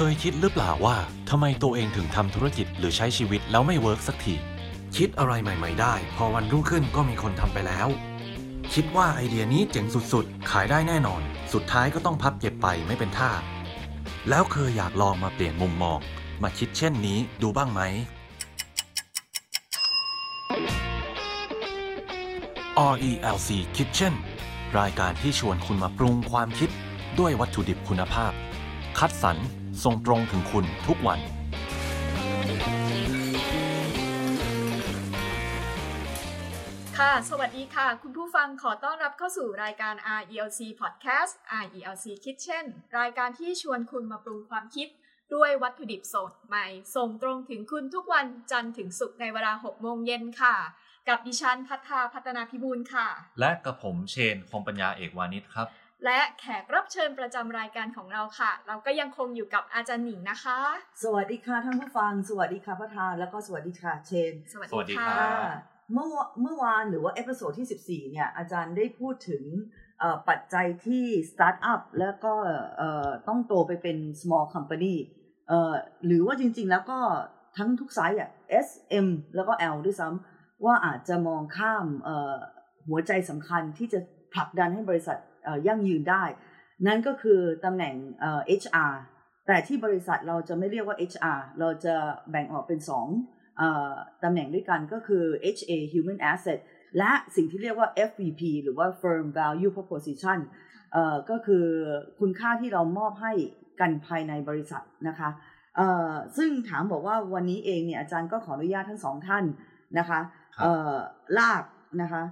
เคยคิดหรือเปล่าว่าทำไมตัวเองถึงทำธุรกิจหรือใช้ชีวิตแล้วไม่เวิร์กสักทีคิดอะไรใหม่ๆได้พอวันรุ่งขึ้นก็มีคนทำไปแล้วคิดว่าไอเดียนี้เจ๋งสุดๆขายได้แน่นอนสุดท้ายก็ต้องพับเก็บไปไม่เป็นท่าแล้วเคยอยากลองมาเปลี่ยนมุมมองมาคิดเช่นนี้ดูบ้างไหม RELC Kitchen รายการที่ชวนคุณมาปรุงความคิดด้วยวัตถุดิบคุณภาพคัดสรรส่งตรงถึงคุณทุกวันค่ะสวัสดีค่ะคุณผู้ฟังขอต้อนรับเข้าสู่รายการ RELC Podcast RELC Kitchen รายการที่ชวนคุณมาปรุงความคิดด้วยวัตถุดิบสดใหม่ส่งตรงถึงคุณทุกวันจันทร์ถึงศุกร์ในเวลา 18:00 นค่ะกับดิฉันภัทราพัฒนาภิบูลย์ค่ะและกับผมเชนคงปัญญาเอกวานิชครับและแขกรับเชิญประจำรายการของเราค่ะเราก็ยังคงอยู่กับอาจารย์หนิงนะคะสวัสดีค่ะท่านผู้ฟังสวัสดีค่ะภัทราแล้วก็สวัสดีค่ะเชนสวัสดีค่ะเมื่อวานหรือว่าเอพิโซดที่14เนี่ยอาจารย์ได้พูดถึงปัจจัยที่สตาร์ทอัพแล้วก็ต้องโตไปเป็น small company หรือว่าจริงๆแล้วก็ทั้งทุกไซส์อ่ะ S M แล้วก็ L ด้วยซ้ำว่าอาจจะมองข้ามหัวใจสำคัญที่จะผลักดันให้บริษัทยั่งยืนได้นั่นก็คือตำแหน่ง HR แต่ที่บริษัทเราจะไม่เรียกว่า HR เราจะแบ่งออกเป็น2ตำแหน่งด้วยกันก็คือ HA Human Asset และสิ่งที่เรียกว่า FVP หรือว่า Firm Value Proposition ก็คือคุณค่าที่เรามอบให้กันภายในบริษัทนะคะซึ่งถามบอกว่าวันนี้เองเนี่ยอาจารย์ก็ขออนุญาตทั้งสองท่านนะคะลากนะคะ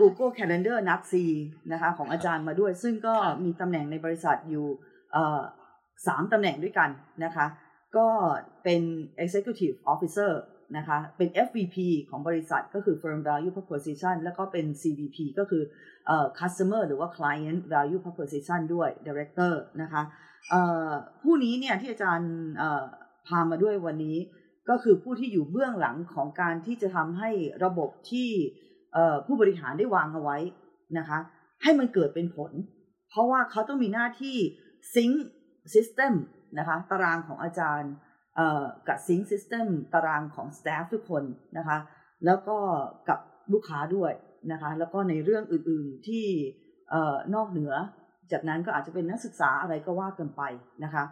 Google Calendar นักซีนะคะของอาจารย์มาด้วยซึ่งก็มีตำแหน่งในบริษัทอยู่3ตำแหน่งด้วยกันนะคะก็เป็น Executive Officer นะคะเป็น FVP ของบริษัทก็คือ Firm Value Proposition แล้วก็เป็น CBP ก็คือCustomer หรือว่า Client Value Proposition ด้วย Director นะคะผู้นี้เนี่ยที่อาจารย์พามาด้วยวันนี้ก็คือผู้ที่อยู่เบื้องหลังของการที่จะทำให้ระบบที่ผู้บริหารได้วางเอาไว้นะคะให้มันเกิดเป็นผลเพราะว่าเขาต้องมีหน้าที่ซิงค์ซิสเต็มนะคะตารางของอาจารย์กับซิงค์ซิสเต็มตารางของสตาฟทุกคนนะคะแล้วก็กับลูกค้าด้วยนะคะแล้วก็ในเรื่องอื่นๆที่นอกเหนือจากนั้นก็อาจจะเป็นนักศึกษาอะไรก็ว่ากันไปนะคะ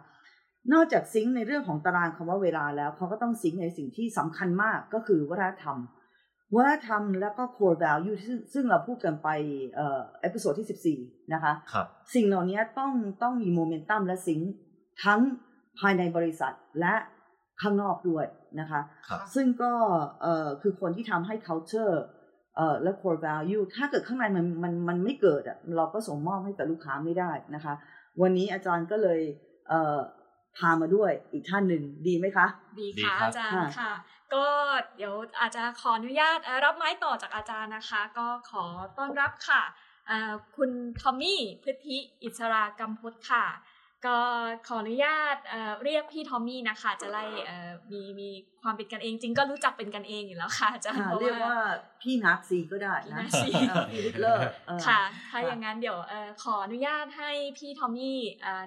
นอกจากซิงค์ในเรื่องของตารางคำว่าเวลาแล้วเขาก็ต้องซิงค์ในสิ่งที่สำคัญมากก็คือวัฒนธรรมแล้วก็ core value ซึ่งเราพูดกันไปเอพิโซดที่14นะคะครับสิ่งเหล่านี้ต้องมีโมเมนตัมและซิงค์ทั้งภายในบริษัทและข้างนอกด้วยนะคะซึ่งก็คือคนที่ทำให้ culture และ core value ถ้าเกิดข้างในมันไม่เกิดเราก็ส่งมอบให้กับลูกค้าไม่ได้นะคะวันนี้อาจารย์ก็เลยพามาด้วยอีกท่านหนึ่งดีไหมคะดีค่ะอาจารย์ค่ะก็เดี๋ยวอาจจะขออนุญาตรับไม้ต่อจากอาจารย์นะคะก็ขอต้อนรับค่ะคุณทอมมี่พฤทธิอิสรากัมพุทธค่ะก็ขออนุญาตเรียกพี่ทอมมี่นะคะจะไล่มีความเป็นกันเองจริงก็รู้จักเป็นกันเองอยู่แล้วค่ะอาจารย์เรียกว่าพี่นักซีก็ได้นะพี่ลิเลอร์ค่ะถ้าอย่างนั้นเดี๋ยวขออนุญาตให้พี่ทอมมี่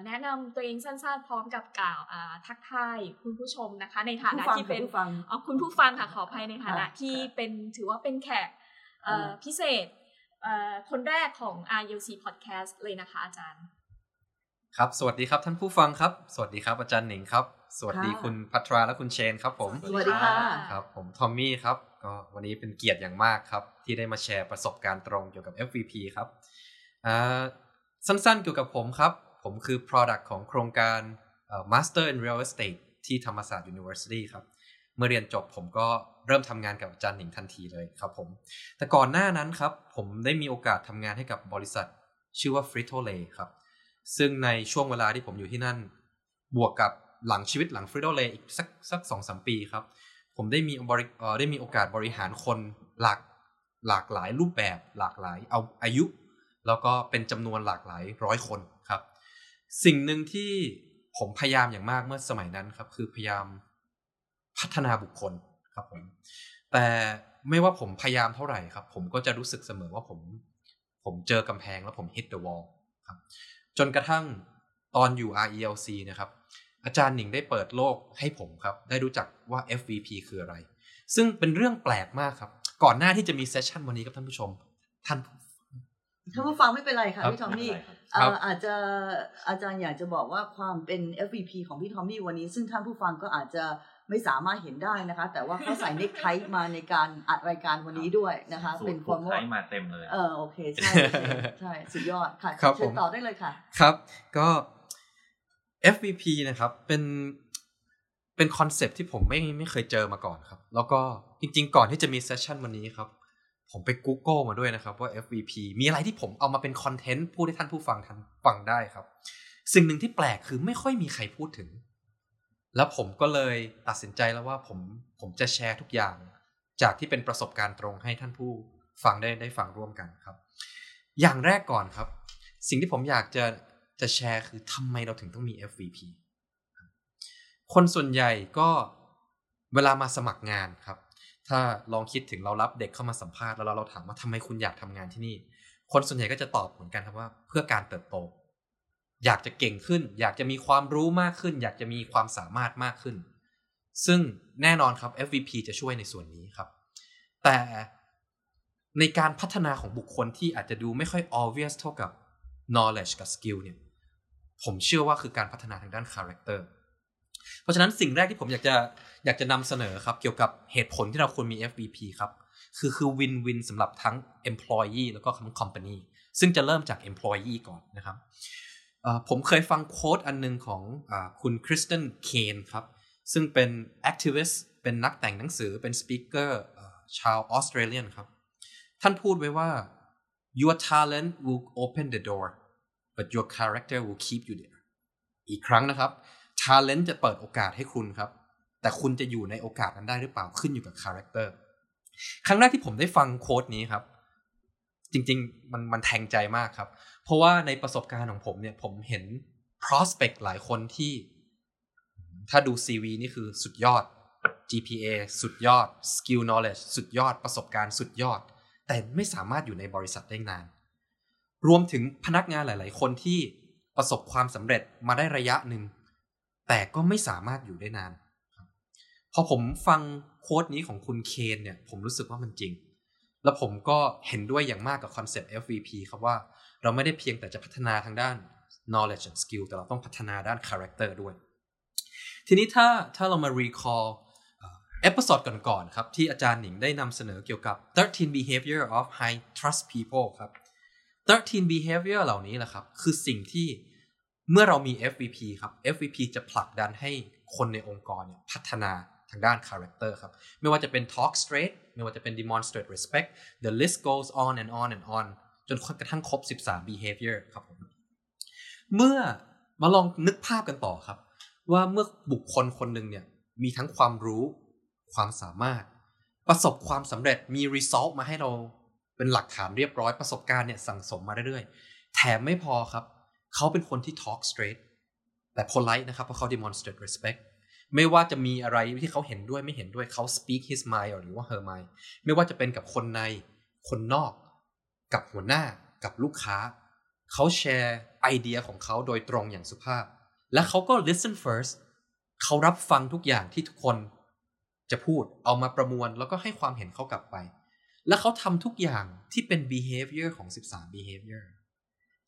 แนะนำตัวเองสั้นๆพร้อมกับกล่าวทักทายคุณผู้ชมนะคะในฐานะที่เป็นคุณผู้ฟังค่ะขออภัยในฐานะที่เป็นถือว่าเป็นแขกพิเศษคนแรกของ RELC Podcast เลยนะคะอาจารย์ครับสวัสดีครับท่านผู้ฟังครับสวัสดีครับอาจารย์หนิงครับสวัสดีคุณภัทราและคุณเชนครับผมสวัสดีค่ะครับผมทอมมี่ครับก็วันนี้เป็นเกียรติอย่างมากครับที่ได้มาแชร์ประสบการณ์ตรงเกี่ยวกับ FVP ครับสั้นๆเกี่ยวกับผมครับผมคือ product ของโครงการMaster in Real Estate ที่ธรรมศาสตร์ University ครับเมื่อเรียนจบผมก็เริ่มทำงานกับอาจารย์หนิงทันทีเลยครับผมแต่ก่อนหน้านั้นครับผมได้มีโอกาสทำงานให้กับบริษัทชื่อว่า Frito-Lay ครับซึ่งในช่วงเวลาที่ผมอยู่ที่นั่นบวกกับหลังชีวิตหลัง Frito-Lay อีกสัก 2-3 ปีครับผมได้มีโอกาสบริหารคนหลากหลายรูปแบบหลากหลายเอาอายุแล้วก็เป็นจำนวนหลากหลายร้อยคนครับสิ่งหนึ่งที่ผมพยายามอย่างมากเมื่อสมัยนั้นครับคือพยายามพัฒนาบุคคลครับผมแต่ไม่ว่าผมพยายามเท่าไหร่ครับผมก็จะรู้สึกเสมอว่าผมเจอกำแพงแล้วผม hit the wall ครับจนกระทั่งตอนอยู่ RELC นะครับ อาจารย์หนิงได้เปิดโลกให้ผมครับได้รู้จักว่า FVP คืออะไรซึ่งเป็นเรื่องแปลกมากครับก่อนหน้าที่จะมีเซสชั่นวันนี้กับท่านผู้ชมท่านผู้ฟังไม่เป็นไรค่ะพี่ทอมมี่อาจจะอาจารย์อยากจะบอกว่าความเป็น FVP ของพี่ทอมมี่วันนี้ซึ่งท่านผู้ฟังก็อาจจะไม่สามารถเห็นได้นะคะแต่ว่าเขาใส่เนคไทมาในการอัดรายการวันนี้ด้วยนะคะเป็นความว่ามาเต็มเลยโอเคใช่ใช่สุดยอดค่ะเชิญต่อได้เลยค่ะครับก็ FVP นะครับเป็นคอนเซ็ปต์ที่ผมไม่เคยเจอมาก่อนครับแล้วก็จริงๆก่อนที่จะมีเซสชั่นวันนี้ครับผมไป Google มาด้วยนะครับว่า FVP มีอะไรที่ผมเอามาเป็นคอนเทนต์พูดให้ท่านผู้ฟังฟังได้ครับสิ่งหนึ่งที่แปลกคือไม่ค่อยมีใครพูดถึงแล้วผมก็เลยตัดสินใจแล้วว่าผมจะแชร์ทุกอย่างจากที่เป็นประสบการณ์ตรงให้ท่านผู้ฟังได้ฟังร่วมกันครับอย่างแรกก่อนครับสิ่งที่ผมอยากจะแชร์คือทำไมเราถึงต้องมี FVP คนส่วนใหญ่ก็เวลามาสมัครงานครับถ้าลองคิดถึงเรารับเด็กเข้ามาสัมภาษณ์แล้วเราถามว่าทำไมคุณอยากทำงานที่นี่คนส่วนใหญ่ก็จะตอบเหมือนกันครับว่าเพื่อการเติบโตอยากจะเก่งขึ้นอยากจะมีความรู้มากขึ้นอยากจะมีความสามารถมากขึ้นซึ่งแน่นอนครับ FVP จะช่วยในส่วนนี้ครับแต่ในการพัฒนาของบุคคลที่อาจจะดูไม่ค่อย obvious เท่ากับ knowledge กับ skill เนี่ยผมเชื่อว่าคือการพัฒนาทางด้าน character เพราะฉะนั้นสิ่งแรกที่ผมอยากจะนำเสนอครับเกี่ยวกับเหตุผลที่เราควรมี FVP ครับคือ win-win สำหรับทั้ง employee แล้วก็ทั้ง company ซึ่งจะเริ่มจาก employee ก่อนนะครับผมเคยฟังโค้ดอันนึงของคุณคริสเตนเคนครับซึ่งเป็นแอคทิวิสต์เป็นนักแต่งหนังสือเป็นสปีกเกอร์ชาวออสเตรเลียนครับท่านพูดไว้ว่า your talent will open the door but your character will keep you there อีกครั้งนะครับ talent จะเปิดโอกาสให้คุณครับแต่คุณจะอยู่ในโอกาสนั้นได้หรือเปล่าขึ้นอยู่กับ character ครั้งแรกที่ผมได้ฟังโค้ดนี้ครับจริงๆมันแทงใจมากครับเพราะว่าในประสบการณ์ของผมเนี่ยผมเห็น prospect หลายคนที่ถ้าดู CV นี่คือสุดยอด GPA สุดยอด skill knowledge สุดยอดประสบการณ์สุดยอดแต่ไม่สามารถอยู่ในบริษัทได้นานรวมถึงพนักงานหลายๆคนที่ประสบความสำเร็จมาได้ระยะหนึ่งแต่ก็ไม่สามารถอยู่ได้นานพอผมฟังโค้ดนี้ของคุณเคนเนี่ยผมรู้สึกว่ามันจริงแล้วผมก็เห็นด้วยอย่างมากกับคอนเซ็ปต์ FVP ครับว่าเราไม่ได้เพียงแต่จะพัฒนาทางด้าน knowledge and skill แต่เราต้องพัฒนาด้าน character ด้วยทีนี้ถ้าเรามา recall เอพิโซดก่อนๆครับที่อาจารย์หนิงได้นำเสนอเกี่ยวกับ 13 behavior of high trust people ครับ13 behavior เหล่านี้แหละครับคือสิ่งที่เมื่อเรามี FVP ครับ FVP จะผลักดันให้คนในองค์กรเนี่ยพัฒนาทางด้าน character ครับไม่ว่าจะเป็น talk straight ไม่ว่าจะเป็น demonstrate respect the list goes on and on and on จนกระทั่งครบ13 behavior ครับผมเมื่อมาลองนึกภาพกันต่อครับว่าเมื่อบุคคลคนหนึ่งเนี่ยมีทั้งความรู้ความสามารถประสบความสำเร็จมี result มาให้เราเป็นหลักฐานเรียบร้อยประสบการณ์เนี่ยสั่งสมมาเรื่อยๆแถมไม่พอครับเขาเป็นคนที่ talk straight แต่ polite นะครับเพราะเขา demonstrate respectไม่ว่าจะมีอะไรที่เขาเห็นด้วยไม่เห็นด้วยเขา speak his mind หรือว่า her mind ไม่ว่าจะเป็นกับคนในคนนอกกับหัวหน้ากับลูกค้าเขาแชร์ไอเดียของเขาโดยตรงอย่างสุภาพและเขาก็ listen first เขารับฟังทุกอย่างที่ทุกคนจะพูดเอามาประมวลแล้วก็ให้ความเห็นเขากลับไปและเขาทำทุกอย่างที่เป็น behavior ของ13 behavior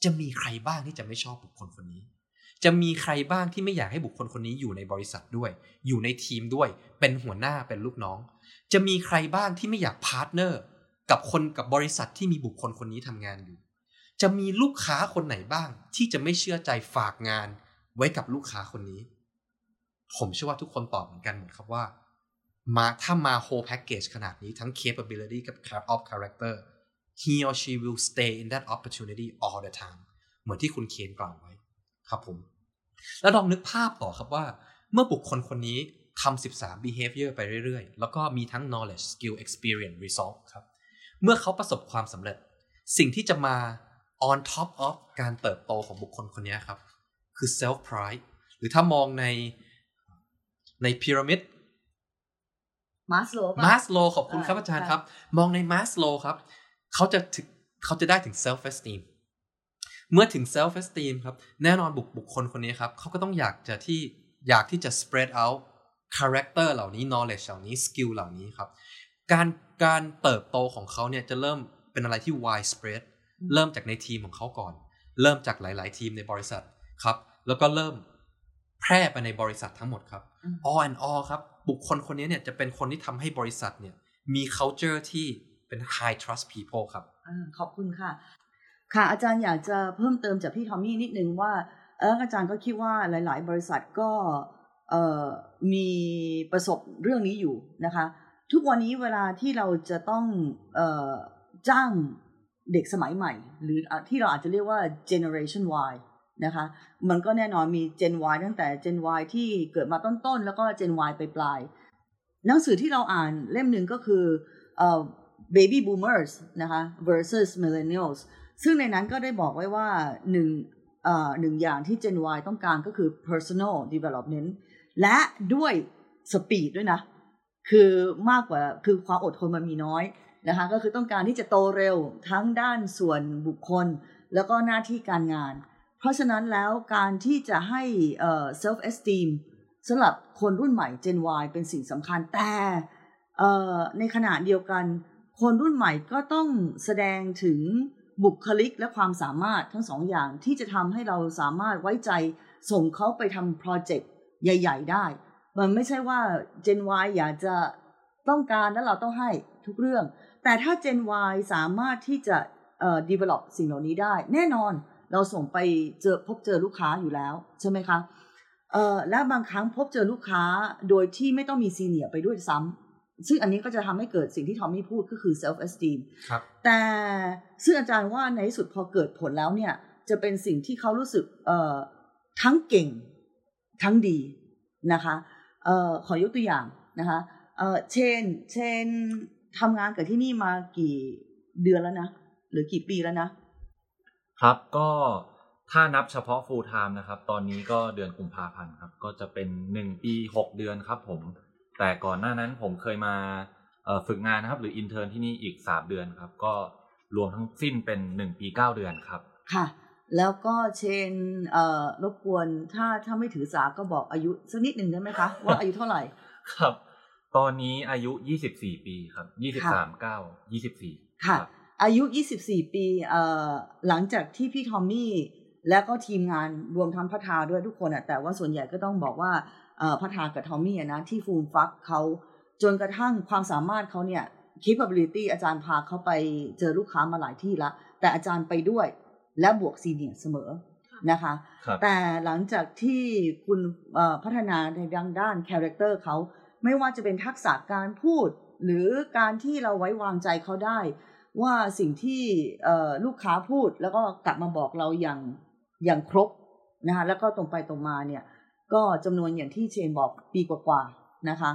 จะมีใครบ้างที่จะไม่ชอบบุคคลคนนี้จะมีใครบ้างที่ไม่อยากให้บุคคลคนนี้อยู่ในบริษัทด้วยอยู่ในทีมด้วยเป็นหัวหน้าเป็นลูกน้องจะมีใครบ้างที่ไม่อยากพาร์ทเนอร์กับคนกับบริษัทที่มีบุคคลคนนี้ทำงานอยู่จะมีลูกค้าคนไหนบ้างที่จะไม่เชื่อใจฝากงานไว้กับลูกค้าคนนี้ผมเชื่อว่าทุกคนตอบเหมือนกันหมดครับว่าถ้ามา whole package ขนาดนี้ทั้ง capability กับ of character he or she will stay in that opportunity all the time เหมือนที่คุณเคนกล่าวไว้ครับผมแล้วลองนึกภาพต่อครับว่าเมื่อบุคคลคนนี้ทำ13 behavior ไปเรื่อยๆแล้วก็มีทั้ง knowledge skill experience result ครับเมื่อเขาประสบความสำเร็จสิ่งที่จะมา on top of การเติบโตของบุคคลคนนี้ครับคือ self pride หรือถ้ามองในพีระมิด Maslow ขอบคุณครับอาจารย์ครับมองใน Maslow ครับเขาจะได้ถึง self esteemเมื่อถึง self esteem ครับแน่นอนบุคคลคนนี้ครับเขาก็ต้องอยากจะที่ อยากที่จะ spread out character เหล่านี้ knowledge เหล่านี้ skill เหล่านี้ครับการเติบโตของเขาเนี่ยจะเริ่มเป็นอะไรที่ widespread เริ่มจากในทีมของเขาก่อนเริ่มจากหลายๆทีมในบริษัทครับแล้วก็เริ่มแพร่ไปในบริษัททั้งหมดครับ all and all ครับบุคคลคนนี้เนี่ยจะเป็นคนที่ทำให้บริษัทเนี่ยมี culture ที่เป็น high trust people ครับขอบคุณค่ะค่ะอาจารย์อยากจะเพิ่มเติมจากพี่ทอมมี่นิดนึงว่าอาจารย์ก็คิดว่าหลายๆบริษัทก็มีประสบเรื่องนี้อยู่นะคะทุกวันนี้เวลาที่เราจะต้องจ้างเด็กสมัยใหม่หรือที่เราอาจจะเรียกว่า generation Y นะคะมันก็แน่นอนมี Gen Y ตั้งแต่ Gen Y ที่เกิดมาต้นๆแล้วก็ Gen Y ไปปลายหนังสือที่เราอ่านเล่มหนึ่งก็คือBaby Boomers นะคะ versus Millennials ซึ่งในนั้นก็ได้บอกไว้ว่าหนึ่งอย่างที่ Gen Y ต้องการก็คือ personal development และด้วยสปีดด้วยนะคือมากกว่าคือความอดทนมันมีน้อยนะคะก็คือต้องการที่จะโตเร็วทั้งด้านส่วนบุคคลแล้วก็หน้าที่การงานเพราะฉะนั้นแล้วการที่จะให้ self esteem สำหรับคนรุ่นใหม่ Gen Y เป็นสิ่งสำคัญแต่ในขณะเดียวกันคนรุ่นใหม่ก็ต้องแสดงถึงบุคลิกและความสามารถทั้งสองอย่างที่จะทำให้เราสามารถไว้ใจส่งเขาไปทำโปรเจกต์ใหญ่ๆได้มันไม่ใช่ว่า Gen Y อยากจะต้องการแล้วเราต้องให้ทุกเรื่องแต่ถ้า Gen Y สามารถที่จะdevelop สิ่งเหล่านี้ได้แน่นอนเราส่งไปพบเจอลูกค้าอยู่แล้วใช่ไหมคะและบางครั้งพบเจอลูกค้าโดยที่ไม่ต้องมีซีเนียร์ไปด้วยซ้ำซึ่งอันนี้ก็จะทำให้เกิดสิ่งที่ทอมมี่พูดก็คือ self esteem ครับแต่ซึ่งอาจารย์ว่าในที่สุดพอเกิดผลแล้วเนี่ยจะเป็นสิ่งที่เขารู้สึกทั้งเก่งทั้งดีนะคะขอยกตัวอย่างนะคะเช่นทำงานกับที่นี่มากี่เดือนแล้วนะหรือกี่ปีแล้วนะครับก็ถ้านับเฉพาะ full time นะครับตอนนี้ก็เดือนกุมภาพันธ์ครับก็จะเป็น1ปี6เดือนครับผมแต่ก่อนหน้านั้นผมเคยมาฝึกงานนะครับหรือ intern ที่นี่อีก3เดือนครับก็รวมทั้งสิ้นเป็น1ปี9เดือนครับค่ะแล้วก็เชนรบกวนถ้าไม่ถือสาก็บอกอายุสักนิดนึงได้ไหมคะว่าอายุเท่าไหร่ครับตอนนี้อายุ24ปีครับ23 9 24ค่ะอายุ24ปีหลังจากที่พี่ทอมมี่และก็ทีมงานรวมทั้งพัฒนาด้วยทุกคนอ่ะแต่ว่าส่วนใหญ่ก็ต้องบอกว่าพัฒนากับทอมมี่นะที่ฟูมฟักเขาจนกระทั่งความสามารถเขาเนี่ย capability อาจารย์พาเขาไปเจอลูกค้ามาหลายที่ละแต่อาจารย์ไปด้วยและบวกซีเนียร์เสมอนะคะแต่หลังจากที่คุณพัฒนาในด้าน character เขาไม่ว่าจะเป็นทักษะการพูดหรือการที่เราไว้วางใจเขาได้ว่าสิ่งที่ลูกค้าพูดแล้วก็กลับมาบอกเราอย่างครบนะคะแล้วก็ตรงไปตรงมาเนี่ยก็จำนวนอย่างที่เชนบอกปีกว่าๆนะคะ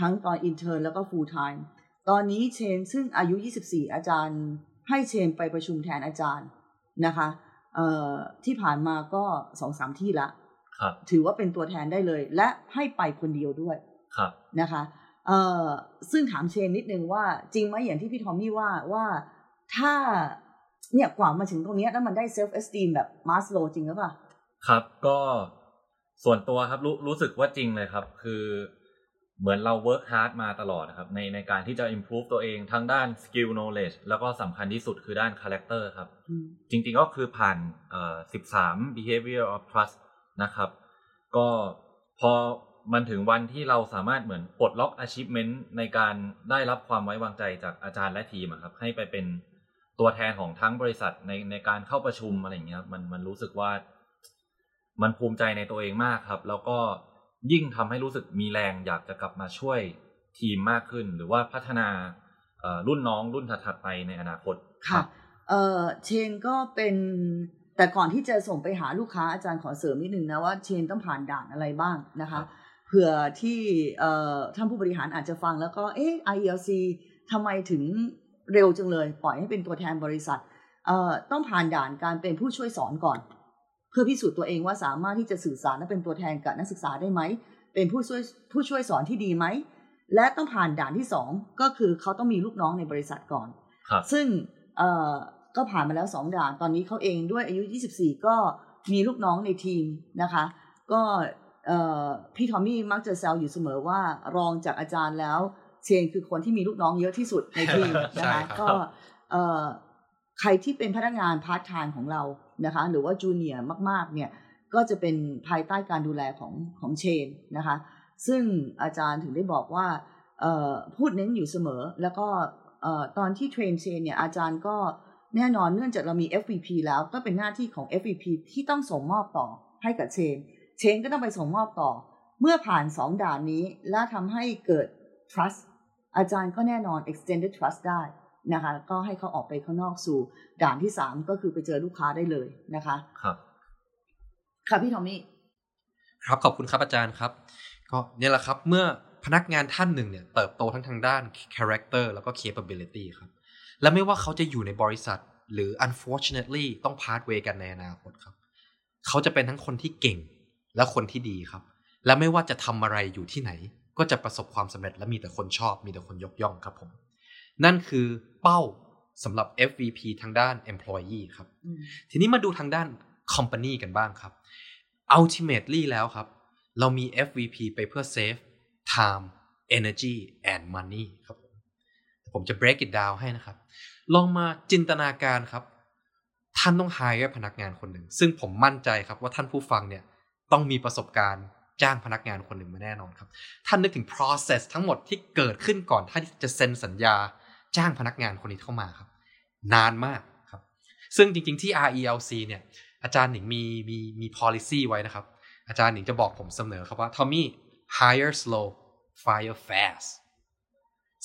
ทั้งตอนอินเทอร์แล้วก็ฟูลไทม์ตอนนี้เชนซึ่งอายุ24อาจารย์ให้เชนไปประชุมแทนอาจารย์นะคะที่ผ่านมาก็ 2-3 ที่ละถือว่าเป็นตัวแทนได้เลยและให้ไปคนเดียวด้วยนะคะซึ่งถามเชนนิดนึงว่าจริงไหมอย่างที่พี่ทอมมี่ว่าถ้าเนี่ยกว่ามาถึงตรงนี้แล้วมันได้ self esteem แบบ Maslow จริงหรือเปล่าครับก็ส่วนตัวครับรู้สึกว่าจริงเลยครับคือเหมือนเรา work hard มาตลอดนะครับในการที่จะ improve ตัวเองทั้งด้าน skill knowledge แล้วก็สำคัญที่สุดคือด้าน character ครับจริงๆก็คือผ่าน13 behavior of trust นะครับก็พอมันถึงวันที่เราสามารถเหมือนปลดล็อก achievement ในการได้รับความไว้วางใจจากอาจารย์และทีมครับให้ไปเป็นตัวแทนของทั้งบริษัทในการเข้าประชุมอะไรอย่างเงี้ยครับมันรู้สึกว่ามันภูมิใจในตัวเองมากครับแล้วก็ยิ่งทำให้รู้สึกมีแรงอยากจะกลับมาช่วยทีมมากขึ้นหรือว่าพัฒนารุ่นน้องรุ่นถัดไปในอนาคตค่ะเชนก็เป็นแต่ก่อนที่จะส่งไปหาลูกค้าอาจารย์ขอเสริมนิดนึงนะว่าเชนต้องผ่านด่านอะไรบ้างนะคะเผื่อที่ท่านผู้บริหารอาจจะฟังแล้วก็เอ๊ะ RELC ทำไมถึงเร็วจังเลยปล่อยให้เป็นตัวแทนบริษัทต้องผ่านด่านการเป็นผู้ช่วยสอนก่อนเพื่อพิสูจน์ตัวเองว่าสามารถที่จะสื่อสารและเป็นตัวแทนกับนักศึกษาได้ไหมเป็นผู้ช่วยสอนที่ดีไหมและต้องผ่านด่านที่2ก็คือเขาต้องมีลูกน้องในบริษัทก่อนซึ่งก็ผ่านมาแล้ว2ด่านตอนนี้เขาเองด้วยอายุ24ก็มีลูกน้องในทีมนะคะก็ พี่ทอมมี่มักจะแซวอยู่เสมอว่ารองจากอาจารย์แล้วเชนคือคนที่มีลูกน้องเยอะที่สุดในทีมนะคะก็ใครที่เป็นพนักงานพาร์ทไทม์ของเรานะคะหรือว่าจูเนียร์มากๆเนี่ยก็จะเป็นภายใต้การดูแลของเชนนะคะซึ่งอาจารย์ถึงได้บอกว่าพูดเน้นอยู่เสมอแล้วก็ตอนที่เทรนเชนเนี่ยอาจารย์ก็แน่นอนเนื่องจากเรามี FVP แล้วก็เป็นหน้าที่ของ FVP ที่ต้องส่งมอบต่อให้กับเชนก็ต้องไปส่งมอบต่อเมื่อผ่าน2ด่านนี้แล้วทำให้เกิด trust อาจารย์ก็แน่นอน extended trust ได้นะคะก็ให้เขาออกไปข้างนอกสู่ด่านที่3ก็คือไปเจอลูกค้าได้เลยนะคะครับค่ะพี่ทอมมี่ครับขอบคุณครับอาจารย์ครับก็เนี่ยแหละครับเมื่อพนักงานท่านหนึ่งเนี่ยเติบโตทั้งทางด้าน character แล้วก็ capability ครับและไม่ว่าเขาจะอยู่ในบริษัทหรือ unfortunately ต้อง part way กันในอนาคตครับเขาจะเป็นทั้งคนที่เก่งและคนที่ดีครับและไม่ว่าจะทำอะไรอยู่ที่ไหนก็จะประสบความสำเร็จและมีแต่คนชอบมีแต่คนยกย่องครับผมนั่นคือเป้าสำหรับ FVP ทางด้าน employee ครับทีนี้มาดูทางด้าน company กันบ้างครับ ultimately แล้วครับเรามี FVP ไปเพื่อ save time energy and money ครับผมจะ break it down ให้นะครับลองมาจินตนาการครับท่านต้อง hire พนักงานคนหนึ่งซึ่งผมมั่นใจครับว่าท่านผู้ฟังเนี่ยต้องมีประสบการณ์จ้างพนักงานคนหนึ่งมาแน่นอนครับท่านนึกถึง process ทั้งหมดที่เกิดขึ้นก่อนท่านจะเซ็นสัญญาจ้างพนักงานคนนี้เข้ามาครับนานมากครับซึ่งจริงๆที่ RELC เนี่ยอาจารย์หนิงมี policy ไว้นะครับอาจารย์หนิงจะบอกผมเสมอครับว่า Tommy hire slow fire fast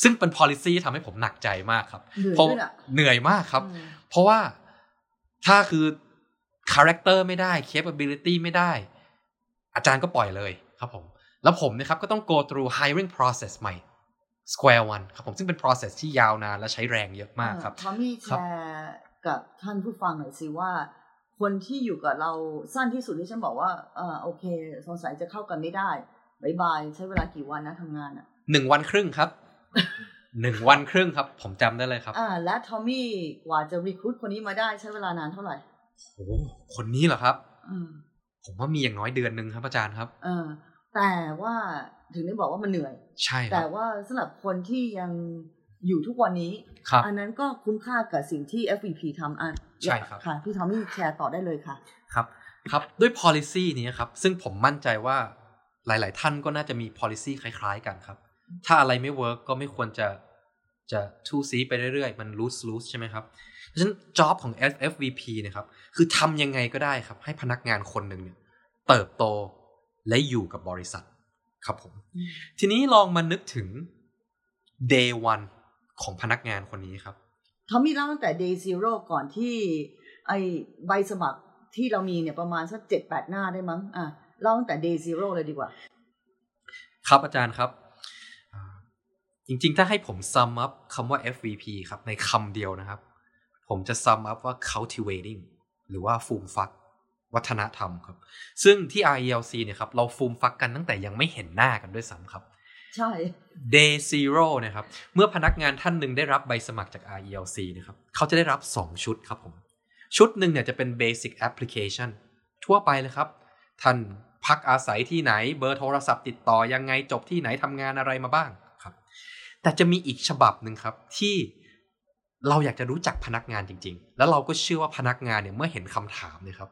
ซึ่งเป็น policy ที่ทำให้ผมหนักใจมากครับเพราะเหนื่อยมากครับเพราะว่าถ้าคือ character ไม่ได้ capability ไม่ได้อาจารย์ก็ปล่อยเลยครับผมแล้วผมนะครับก็ต้อง go through hiring process ใหม่ square one ครับผมซึ่งเป็น process ที่ยาวนานและใช้แรงเยอะมากครับทอมมี่แชร์กับท่านผู้ฟังหน่อยสิว่าคนที่อยู่กับเราสั้นที่สุดที่ฉันบอกว่าโอเคสงสัยจะเข้ากันไม่ได้บายๆใช้เวลากี่วันนะทำงานอ่ะ1วันครึ่งครับ 1วันครึ่งครับผมจำได้เลยครับและทอมมี่กว่าจะ recruit คนนี้มาได้ใช้เวลานานเท่าไหร่โอ้คนนี้เหรอครับผมว่ามีอย่างน้อยเดือนนึงครับอาจารย์ครับแต่ว่าถึงได้บอกว่ามันเหนื่อยใช่แต่ว่าสำหรับคนที่ยังอยู่ทุกวันนี้อันนั้นก็คุ้มค่ากับสิ่งที่ FVP ทำใช่ครับค่ะพี่ทอมมี่แชร์ต่อได้เลยค่ะครับครับด้วย policy นี้ครับซึ่งผมมั่นใจว่าหลายๆท่านก็น่าจะมี policy คล้ายๆกันครับถ้าอะไรไม่ work ก็ไม่ควรจะทู่ซีไปเรื่อยๆมัน loose ใช่ไหมครับเพราะฉะนั้น job ของ FVP นะครับคือทำยังไงก็ได้ครับให้พนักงานคนหนึ่งเนี่ยเติบโตและอยู่กับบริษัทครับผมทีนี้ลองมานึกถึง day 1ของพนักงานคนนี้ครับเขามีเล่าตั้งแต่ day 0ก่อนที่ไอใบสมัครที่เรามีเนี่ยประมาณสัก 7-8 หน้าได้มั้งเล่าตั้งแต่ day 0เลยดีกว่าครับอาจารย์ครับจริงๆถ้าให้ผม sum up คำว่า FVP ครับในคำเดียวนะครับผมจะ sum up ว่า cultivating หรือว่าฟูมฟักวัฒนธรรมครับซึ่งที่ RELC เนี่ยครับเราฟูมฟักกันตั้งแต่ยังไม่เห็นหน้ากันด้วยซ้ำครับใช่ Day 0นะครับเมื่อพนักงานท่านหนึ่งได้รับใบสมัครจาก RELC นะครับเขาจะได้รับ2ชุดครับผมชุดหนึ่งเนี่ยจะเป็น Basic Application ทั่วไปเลยครับท่านพักอาศัยที่ไหนเบอร์โทรศัพท์ติดต่อยังไงจบที่ไหนทำงานอะไรมาบ้างครับแต่จะมีอีกฉบับนึงครับที่เราอยากจะรู้จักพนักงานจริงๆแล้วเราก็เชื่อว่าพนักงานเนี่ยเมื่อเห็นคำถามเนี่ยครับ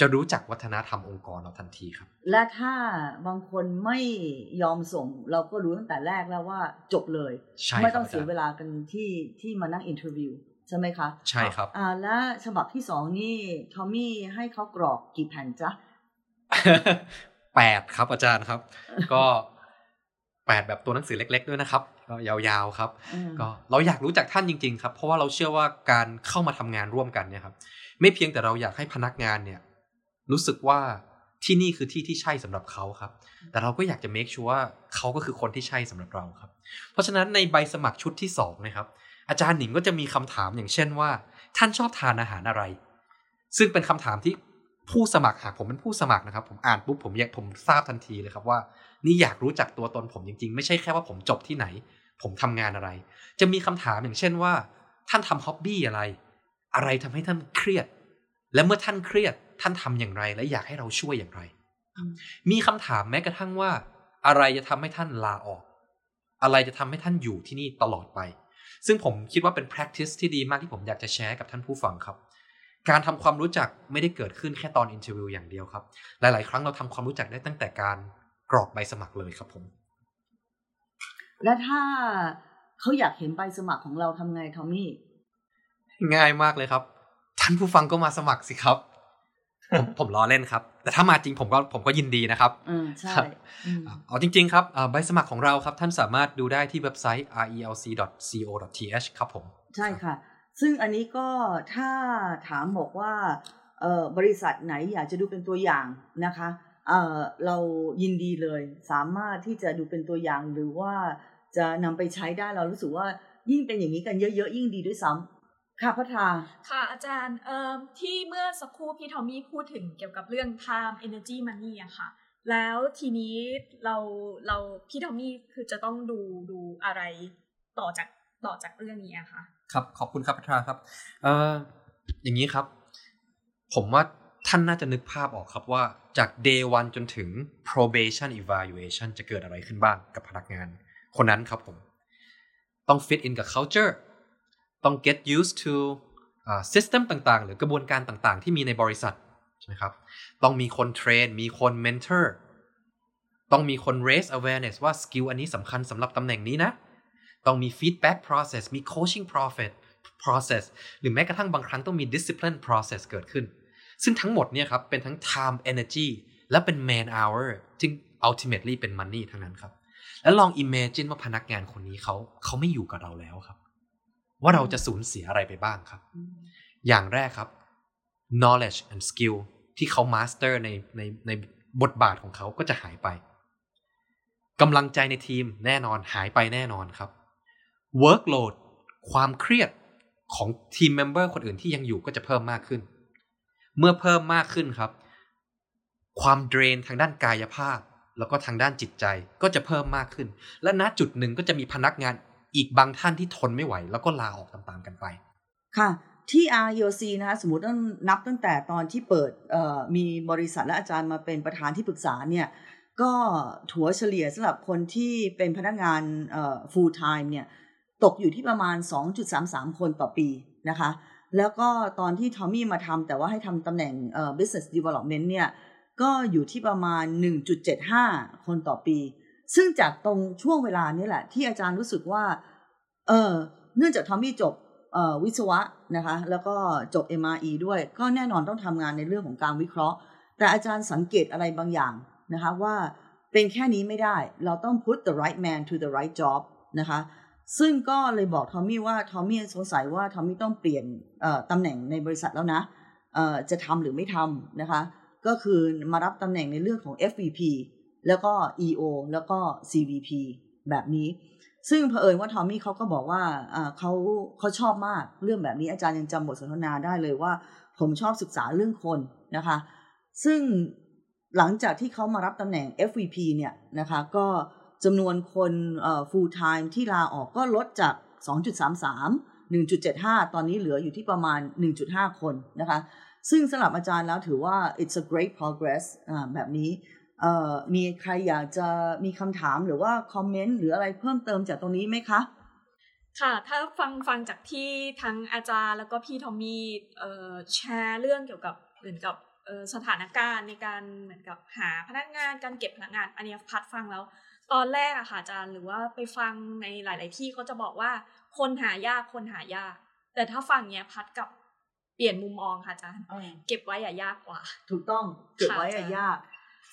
จะรู้จักวัฒนธรรมองค์กรเราทันทีครับและถ้าบางคนไม่ยอมส่งเราก็รู้ตั้งแต่แรกแล้วว่าจบเลยไม่ต้องเสียเวลากันที่มานั่งอินเทอร์วิวใช่ไหมคะใช่ครับและฉบับที่2นี่ทอมมี่ให้เขากรอกกี่แผ่นจ๊ะ 8 ครับอาจารย์ครับ ก็8แบบตัวหนังสือเล็กๆด้วยนะครับยาวๆครับก็เราอยากรู้จักท่านจริงๆครับเพราะว่าเราเชื่อว่าการเข้ามาทำงานร่วมกันเนี่ยครับไม่เพียงแต่เราอยากให้พนักงานเนี่ยรู้สึกว่าที่นี่คือที่ที่ใช่สำหรับเขาครับแต่เราก็อยากจะ make sure ว่าเขาก็คือคนที่ใช่สำหรับเราครับเพราะฉะนั้นในใบสมัครชุดที่2นะครับอาจารย์หนิงก็จะมีคำถามอย่างเช่นว่าท่านชอบทานอาหารอะไรซึ่งเป็นคำถามที่ผู้สมัครหากผมเป็นผู้สมัครนะครับผมอ่านปุ๊บผมทราบทันทีเลยครับว่านี่อยากรู้จักตัวตนผมจริงๆไม่ใช่แค่ว่าผมจบที่ไหนผมทำงานอะไรจะมีคำถามอย่างเช่นว่าท่านทำฮ็อบบี้อะไรทำให้ท่านเครียดและเมื่อท่านเครียดท่านทำอย่างไรและอยากให้เราช่วยอย่างไร มีคำถามแม้กระทั่งว่าอะไรจะทำให้ท่านลาออกอะไรจะทำให้ท่านอยู่ที่นี่ตลอดไปซึ่งผมคิดว่าเป็น practice ที่ดีมากที่ผมอยากจะแชร์กับท่านผู้ฟังครับการทำความรู้จักไม่ได้เกิดขึ้นแค่ตอนอินเทอร์วิวอย่างเดียวครับหลายๆครั้งเราทำความรู้จักได้ตั้งแต่การกรอกใบสมัครเลยครับผมและถ้าเขาอยากเห็นใบสมัครของเราทำไงทอมมี่ง่ายมากเลยครับท่านผู้ฟังก็มาสมัครสิครับ ผมล้อเล่นครับแต่ถ้ามาจริงผมก็ยินดีนะครับใช่เอาจริงๆครับใบสมัครของเราครับท่านสามารถดูได้ที่เว็บไซต์ relc.co.th ครับผมใช่ค่ะซึ่งอันนี้ก็ถ้าถามบอกว่าบริษัทไหนอยากจะดูเป็นตัวอย่างนะคะเรายินดีเลยสามารถที่จะดูเป็นตัวอย่างหรือว่าจะนำไปใช้ได้เรารู้สึกว่ายิ่งเป็นอย่างนี้กันเยอะๆยิ่งดีด้วยซ้ำค่ะพัฒนาค่ะอาจารย์ที่เมื่อสักครู่พี่ทอมมี่พูดถึงเกี่ยวกับเรื่อง time energy money อะค่ะแล้วทีนี้เราพี่ทอมมี่คือจะต้องดูอะไรต่อจากเรื่องนี้อะค่ะครับขอบคุณครับพัฒนาครับอย่างนี้ครับผมว่าท่านน่าจะนึกภาพออกครับว่าจาก day 1 จนถึง probation evaluation จะเกิดอะไรขึ้นบ้างกับพนักงานคนนั้นครับผมต้อง fit in กับ culture ต้อง get used to system ต่างๆหรือกระบวนการต่างๆที่มีในบริษัทใช่ไหมครับต้องมีคนเทรนมีคน mentor ต้องมีคน raise awareness ว่า skill อันนี้สำคัญสำหรับตำแหน่งนี้นะต้องมี feedback process มี coaching process หรือแม้กระทั่งบางครั้งต้องมี discipline process เกิดขึ้นซึ่งทั้งหมดเนี่ยครับเป็นทั้ง time energy และเป็น man hour ซึ่ง ultimately เป็น money ทั้งนั้นครับแล้วลอง imagine ว่าพนักงานคนนี้เขาไม่อยู่กับเราแล้วครับว่าเราจะสูญเสียอะไรไปบ้างครับอย่างแรกครับ knowledge and skill ที่เขา master ในบทบาทของเขาก็จะหายไปกำลังใจในทีมแน่นอนหายไปแน่นอนครับ workload ความเครียดของ team member คนอื่นที่ยังอยู่ก็จะเพิ่มมากขึ้นเมื่อเพิ่มมากขึ้นครับความ drain ทางด้านกายภาพแล้วก็ทางด้านจิตใจก็จะเพิ่มมากขึ้นและณจุดหนึ่งก็จะมีพนักงานอีกบางท่านที่ทนไม่ไหวแล้วก็ลาออกตามๆกันไปค่ะที่ RELC นะคะสมมุติต้องนับตั้งแต่ตอนที่เปิดมีบริษัทและอาจารย์มาเป็นประธานที่ปรึกษาเนี่ยก็ถัวเฉลี่ยสำหรับคนที่เป็นพนักงานfull time เนี่ยตกอยู่ที่ประมาณ 2.33 คนต่อปีนะคะแล้วก็ตอนที่ทอมมี่มาทำแต่ว่าให้ทำตำแหน่งBusiness Development เนี่ยก็อยู่ที่ประมาณ 1.75 คนต่อปีซึ่งจากตรงช่วงเวลานี้แหละที่อาจารย์รู้สึกว่าเนื่องจากทอมมี่จบวิศวะนะคะแล้วก็จบ MRE ด้วยก็แน่นอนต้องทำงานในเรื่องของการวิเคราะห์แต่อาจารย์สังเกตอะไรบางอย่างนะคะว่าเป็นแค่นี้ไม่ได้เราต้อง put the right man to the right job นะคะซึ่งก็เลยบอกทอมมี่ว่าทอมมี่สงสัยว่าทอมมี่ต้องเปลี่ยนตำแหน่งในบริษัทแล้วนะจะทำหรือไม่ทำนะคะก็คือมารับตำแหน่งในเรื่องของ FVP แล้วก็ EO แล้วก็ CVP แบบนี้ซึ่งเผอิญว่าทอมมี่เขาก็บอกว่าเขาชอบมากเรื่องแบบนี้อาจารย์ยังจำบทสนทนาได้เลยว่าผมชอบศึกษาเรื่องคนนะคะซึ่งหลังจากที่เขามารับตำแหน่ง FVP เนี่ยนะคะก็จำนวนคนfull time ที่ลาออกก็ลดจาก 2.33 1.75 ตอนนี้เหลืออยู่ที่ประมาณ 1.5 คนนะคะซึ่งสำหรับอาจารย์แล้วถือว่า it's a great progress แบบนี้มีใครอยากจะมีคำถามหรือว่าคอมเมนต์หรืออะไรเพิ่มเติมจากตรงนี้ไหมคะค่ะถ้าฟังจากที่ทั้งอาจารย์แล้วก็พี่ทอมมี่แชร์เรื่องเกี่ยวกับเหมือนกับสถานการณ์ในการเหมือนกับหาพนักงานการเก็บพนักงานอันนี้พัดฟังแล้วตอนแรกอะค่ะอาจารย์หรือว่าไปฟังในหลายๆที่เขาจะบอกว่าคนหายากแต่ถ้าฟังเนี้ยพัดกับเปลี่ยนมุมมองค่ะอาจารย์เก็บไว้ยากกว่าถูกต้องเก็บไว้ยาก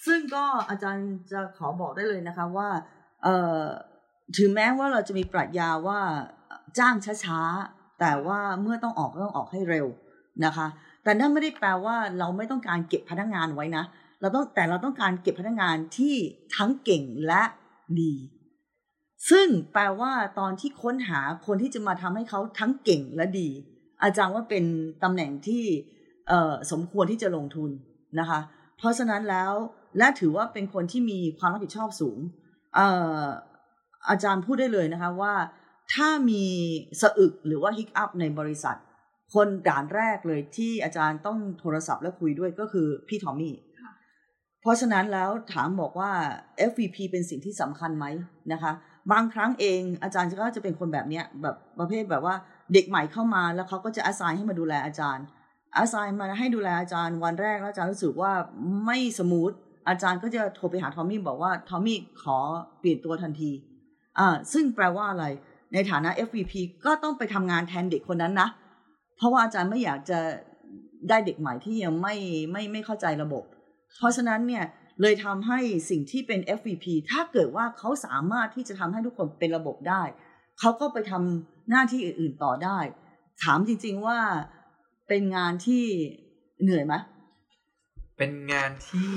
ซึ่งก็อาจารย์จะขอบอกได้เลยนะคะว่าถึงแม้ว่าเราจะมีปรัชญาว่าจ้างช้าๆแต่ว่าเมื่อต้องออกให้เร็วนะคะแต่นั่นไม่ได้แปลว่าเราไม่ต้องการเก็บพนักงานไว้นะเราต้องการเก็บพนักงานที่ทั้งเก่งและดีซึ่งแปลว่าตอนที่ค้นหาคนที่จะมาทำให้เขาทั้งเก่งและดีอาจารย์ว่าเป็นตำแหน่งที่สมควรที่จะลงทุนนะคะเพราะฉะนั้นแล้วและถือว่าเป็นคนที่มีความรับผิดชอบสูงอาจารย์พูดได้เลยนะคะว่าถ้ามีสะอึกหรือว่าฮิกอัพในบริษัทคนด่านแรกเลยที่อาจารย์ต้องโทรศัพท์และคุยด้วยก็คือพี่ทอมมี่ เพราะฉะนั้นแล้วถามบอกว่า FVP เป็นสิ่งที่สำคัญไหมนะคะบางครั้งเองอาจารย์ก็จะเป็นคนแบบเนี้ยแบบประเภทแบบว่าเด็กใหม่เข้ามาแล้วเขาก็จะassignให้มาดูแลอาจารย์assignมาให้ดูแลอาจารย์วันแรกแล้วอาจารย์รู้สึกว่าไม่สมูทอาจารย์ก็จะโทรไปหาทอมมี่บอกว่าทอมมี่ขอเปลี่ยนตัวทันทีซึ่งแปลว่าอะไรในฐานะ FVP ก็ต้องไปทำงานแทนเด็กคนนั้นนะเพราะว่าอาจารย์ไม่อยากจะได้เด็กใหม่ที่ยังไม่เข้าใจระบบเพราะฉะนั้นเนี่ยเลยทำให้สิ่งที่เป็น FVP ถ้าเกิดว่าเขาสามารถที่จะทำให้ทุกคนเป็นระบบได้เขาก็ไปทำหน้าที่อื่นๆต่อได้ถามจริงๆว่าเป็นงานที่เหนื่อยไหมเป็นงานที่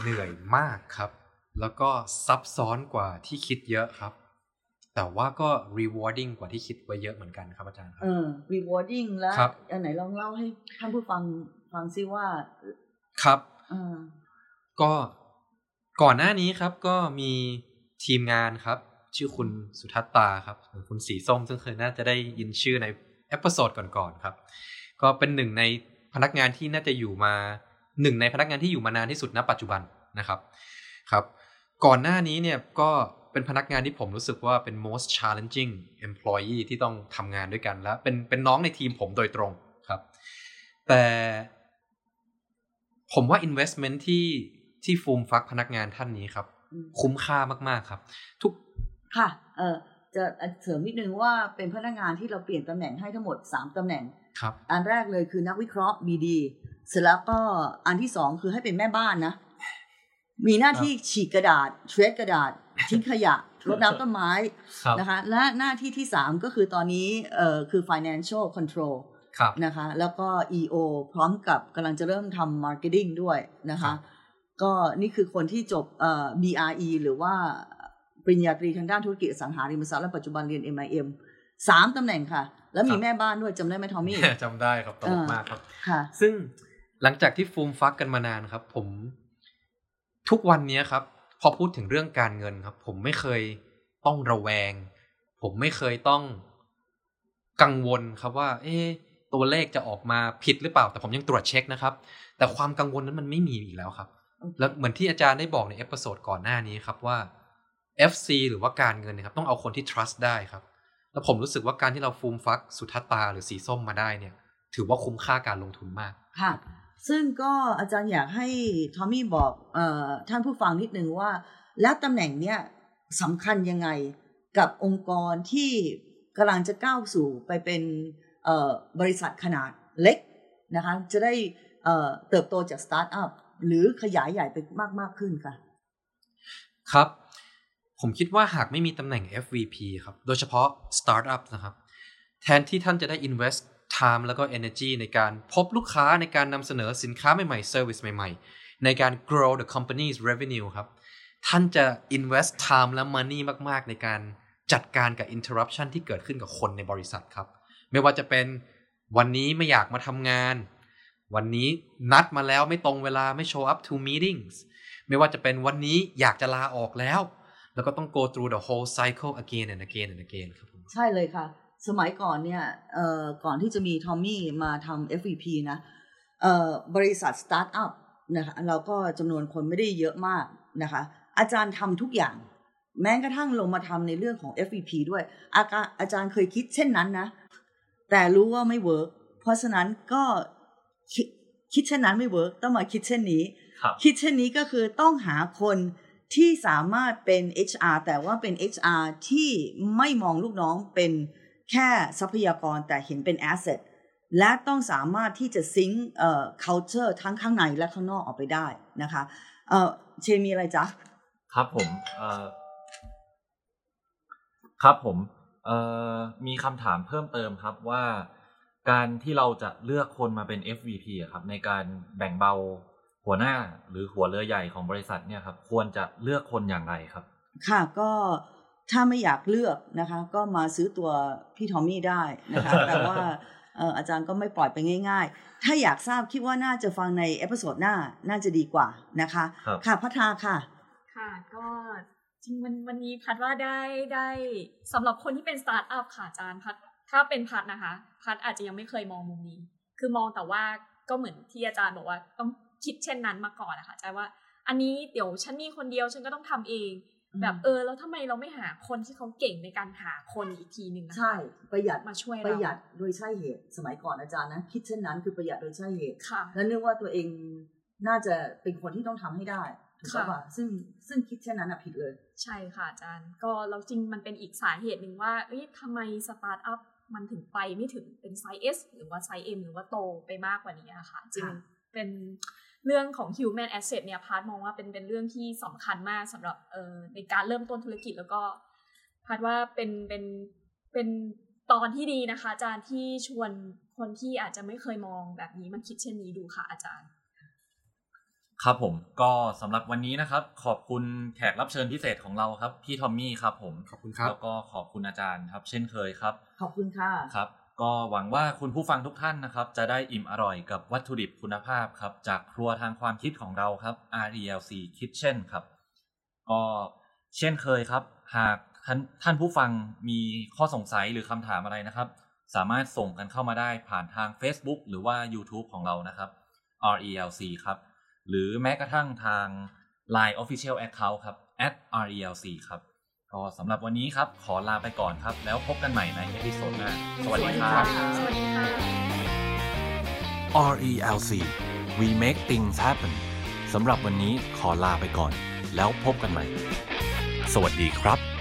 เหนื่อยมากครับแล้วก็ซับซ้อนกว่าที่คิดเยอะครับแต่ว่าก็ rewarding กว่าที่คิดไว้เยอะเหมือนกันครับอาจารย์ครับrewarding แล้วอันไหนลองเล่าให้ท่านผู้ฟังซิว่าครับก็ก่อนหน้านี้ครับก็มีทีมงานครับชื่อคุณสุทัศตาครับคุณสีส้มซึ่งเคยน่าจะได้ยินชื่อในเอพิโซดก่อนๆครับก็เป็นหนึ่งในพนักงานที่น่าจะอยู่มาหนึ่งในพนักงานที่อยู่มานานที่สุดณปัจจุบันนะครับครับก่อนหน้านี้เนี่ยก็เป็นพนักงานที่ผมรู้สึกว่าเป็น most challenging employee ที่ต้องทำงานด้วยกันและเป็นน้องในทีมผมโดยตรงครับแต่ผมว่า investment ที่ฟูมฟักพนักงานท่านนี้ครับคุ้มค่ามากๆครับทุกค่ะจะเสริมนิดนึงว่าเป็นพนักงานที่เราเปลี่ยนตำแหน่งให้ทั้งหมด3ตำแหน่งครับอันแรกเลยคือนักวิเคราะห์ BD เสร็จแล้วก็อันที่2คือให้เป็นแม่บ้านนะมีหน้าที่ฉีกกระดาษเชดกระดาษทิ้งขยะรดน้ำต้นไม้นะคะและหน้าที่ที่3ก็คือตอนนี้คือ financial control นะคะแล้วก็ EO พร้อมกับกำลังจะเริ่มทำ marketing ด้วยนะคะก็นี่คือคนที่จบBRE หรือว่าปริญญาตรีทางด้านธุรกิจอสังหาริมทรัพย์และปัจจุบันเรียน MIM 3ตำแหน่งค่ะแล้วมีแม่บ้านด้วยจำได้ไหมทอมมี่ จำได้ครับตลกมากครับซึ่งหลังจากที่ฟูมฟักกันมานานครับผมทุกวันนี้ครับพอพูดถึงเรื่องการเงินครับผมไม่เคยต้องระแวงผมไม่เคยต้องกังวลครับว่าตัวเลขจะออกมาผิดหรือเปล่าแต่ผมยังตรวจเช็คนะครับแต่ความกังวลนั้นมันไม่มีอีกแล้วครับแล้วเหมือนที่อาจารย์ได้บอกในเอพิโซดก่อนหน้านี้ครับว่า FC หรือว่าการเงินนะครับต้องเอาคนที่ trust ได้ครับแล้วผมรู้สึกว่าการที่เราฟูมฟักสุทัศตาหรือสีส้มมาได้เนี่ยถือว่าคุ้มค่าการลงทุนมากค่ะซึ่งก็อาจารย์อยากให้ทอมมี่บอกท่านผู้ฟังนิดนึงว่าแล้วตำแหน่งเนี้ยสำคัญยังไงกับองค์กรที่กำลังจะก้าวสู่ไปเป็นบริษัทขนาดเล็กนะคะจะได้เติบโตจากสตาร์ทอัพหรือขยายใหญ่ไปมากๆขึ้นค่ะครับผมคิดว่าหากไม่มีตำแหน่ง FVP ครับโดยเฉพาะ Startup นะครับแทนที่ท่านจะได้ invest time แล้วก็ energy ในการพบลูกค้าในการนำเสนอสินค้าใหม่ๆ service ใหม่ๆในการ grow the company's revenue ครับท่านจะ invest time และ money มากๆในการจัดการกับ interruption ที่เกิดขึ้นกับคนในบริษัทครับไม่ว่าจะเป็นวันนี้ไม่อยากมาทำงานวันนี้นัดมาแล้วไม่ตรงเวลาไม่ show up to meetings ไม่ว่าจะเป็นวันนี้อยากจะลาออกแล้วก็ต้อง go through the whole cycle again and again and again ครับผมใช่เลยค่ะสมัยก่อนเนี่ยก่อนที่จะมีทอมมี่มาทำ FVP นะบริษัทสตาร์ทอัพนะคะเราก็จำนวนคนไม่ได้เยอะมากนะคะอาจารย์ทำทุกอย่างแม้กระทั่งลงมาทำในเรื่องของ FVP ด้วยอาจารย์เคยคิดเช่นนั้นนะแต่รู้ว่าไม่เวิร์กเพราะฉะนั้นก็คิดเช่นนั้นไม่เวิร์กต้องมาคิดเช่นนี้คิดเช่นนี้ก็คือต้องหาคนที่สามารถเป็น HR แต่ว่าเป็น HR ที่ไม่มองลูกน้องเป็นแค่ทรัพยากรแต่เห็นเป็น asset และต้องสามารถที่จะซิงค์culture ทั้งข้างในและข้างนอกออกไปได้นะคะเชมีอะไรจ๊ะครับผมครับผมมีคำถามเพิ่มเติมครับว่าการที่เราจะเลือกคนมาเป็น FVP ครับในการแบ่งเบาหัวหน้าหรือหัวเรือใหญ่ของบริษัทเนี่ยครับควรจะเลือกคนอย่างไรครับค่ะก็ถ้าไม่อยากเลือกนะคะก็มาซื้อตัวพี่ทอมมี่ได้นะคะแต่ว่าอาจารย์ก็ไม่ปล่อยไปง่ายๆถ้าอยากทราบคิดว่าน่าจะฟังในเอพิโซดหน้าน่าจะดีกว่านะคะค่ะพัฒนาค่ะค่ะก็จริงวันนี้พัฒว่าได้สำหรับคนที่เป็นสตาร์ทอัพค่ะอาจารย์พัฒถ้าเป็นพัฒนะคะพัฒอาจจะยังไม่เคยมองมุมนี้คือมองแต่ว่าก็เหมือนที่อาจารย์บอกว่าต้องคิดเช่นนั้นมาก่อนนะคะอาจารย์ว่า อันนี้เดี๋ยวฉันมีคนเดียวฉันก็ต้องทำเองแบบแล้วทำไมเราไม่หาคนที่เขาเก่งในการหาคนอีกทีนึงนะคะใช่ประหยัดมาช่วยประหยัดโดยใช่เหตุสมัยก่อนอาจารย์นะคิดเช่นนั้นคือประหยัดโดยใช่เหตุแล้วนึกว่าตัวเองน่าจะเป็นคนที่ต้องทำให้ได้ถูกป่ะซึ่งคิดเช่นนั้นผิดเลยใช่ค่ะอาจารย์ก็เราจริงมันเป็นอีกสาเหตุหนึ่งว่าเอ๊ะทำไมสตาร์ทอัพมันถึงไปไม่ถึงเป็นไซส์ S หรือว่าไซส์ M หรือว่าโตไปมากกว่านี้ค่ะจริงเป็นเรื่องของ Human Asset เนี่ยพาร์ทมองว่าเป็นเรื่องที่สำคัญมากสำหรับในการเริ่มต้นธุรกิจแล้วก็พาร์ทว่าเป็นตอนที่ดีนะคะอาจารย์ที่ชวนคนที่อาจจะไม่เคยมองแบบนี้มาคิดเช่นนี้ดูค่ะอาจารย์ครับผมก็สำหรับวันนี้นะครับขอบคุณแขกรับเชิญพิเศษของเราครับพี่ทอมมี่ครับผมขอบคุณครับแล้วก็ขอบคุณอาจารย์ครับเช่นเคยครับขอบคุณค่ะครับก็หวังว่าคุณผู้ฟังทุกท่านนะครับจะได้อิ่มอร่อยกับวัตถุดิบคุณภาพครับจากครัวทางความคิดของเราครับ RELC Kitchen ครับก็เช่นเคยครับหากท่านผู้ฟังมีข้อสงสัยหรือคำถามอะไรนะครับสามารถส่งกันเข้ามาได้ผ่านทาง Facebook หรือว่า YouTube ของเรานะครับ RELC ครับหรือแม้กระทั่งทาง LINE Official Account ครับ @relc ครับก็สำหรับวันนี้ครับขอลาไปก่อนครับแล้วพบกันใหม่ในเอพิโซดหน้าสวัสดีครับ RELC We Make Things Happen สำหรับวันนี้ขอลาไปก่อนแล้วพบกันใหม่สวัสดีครับ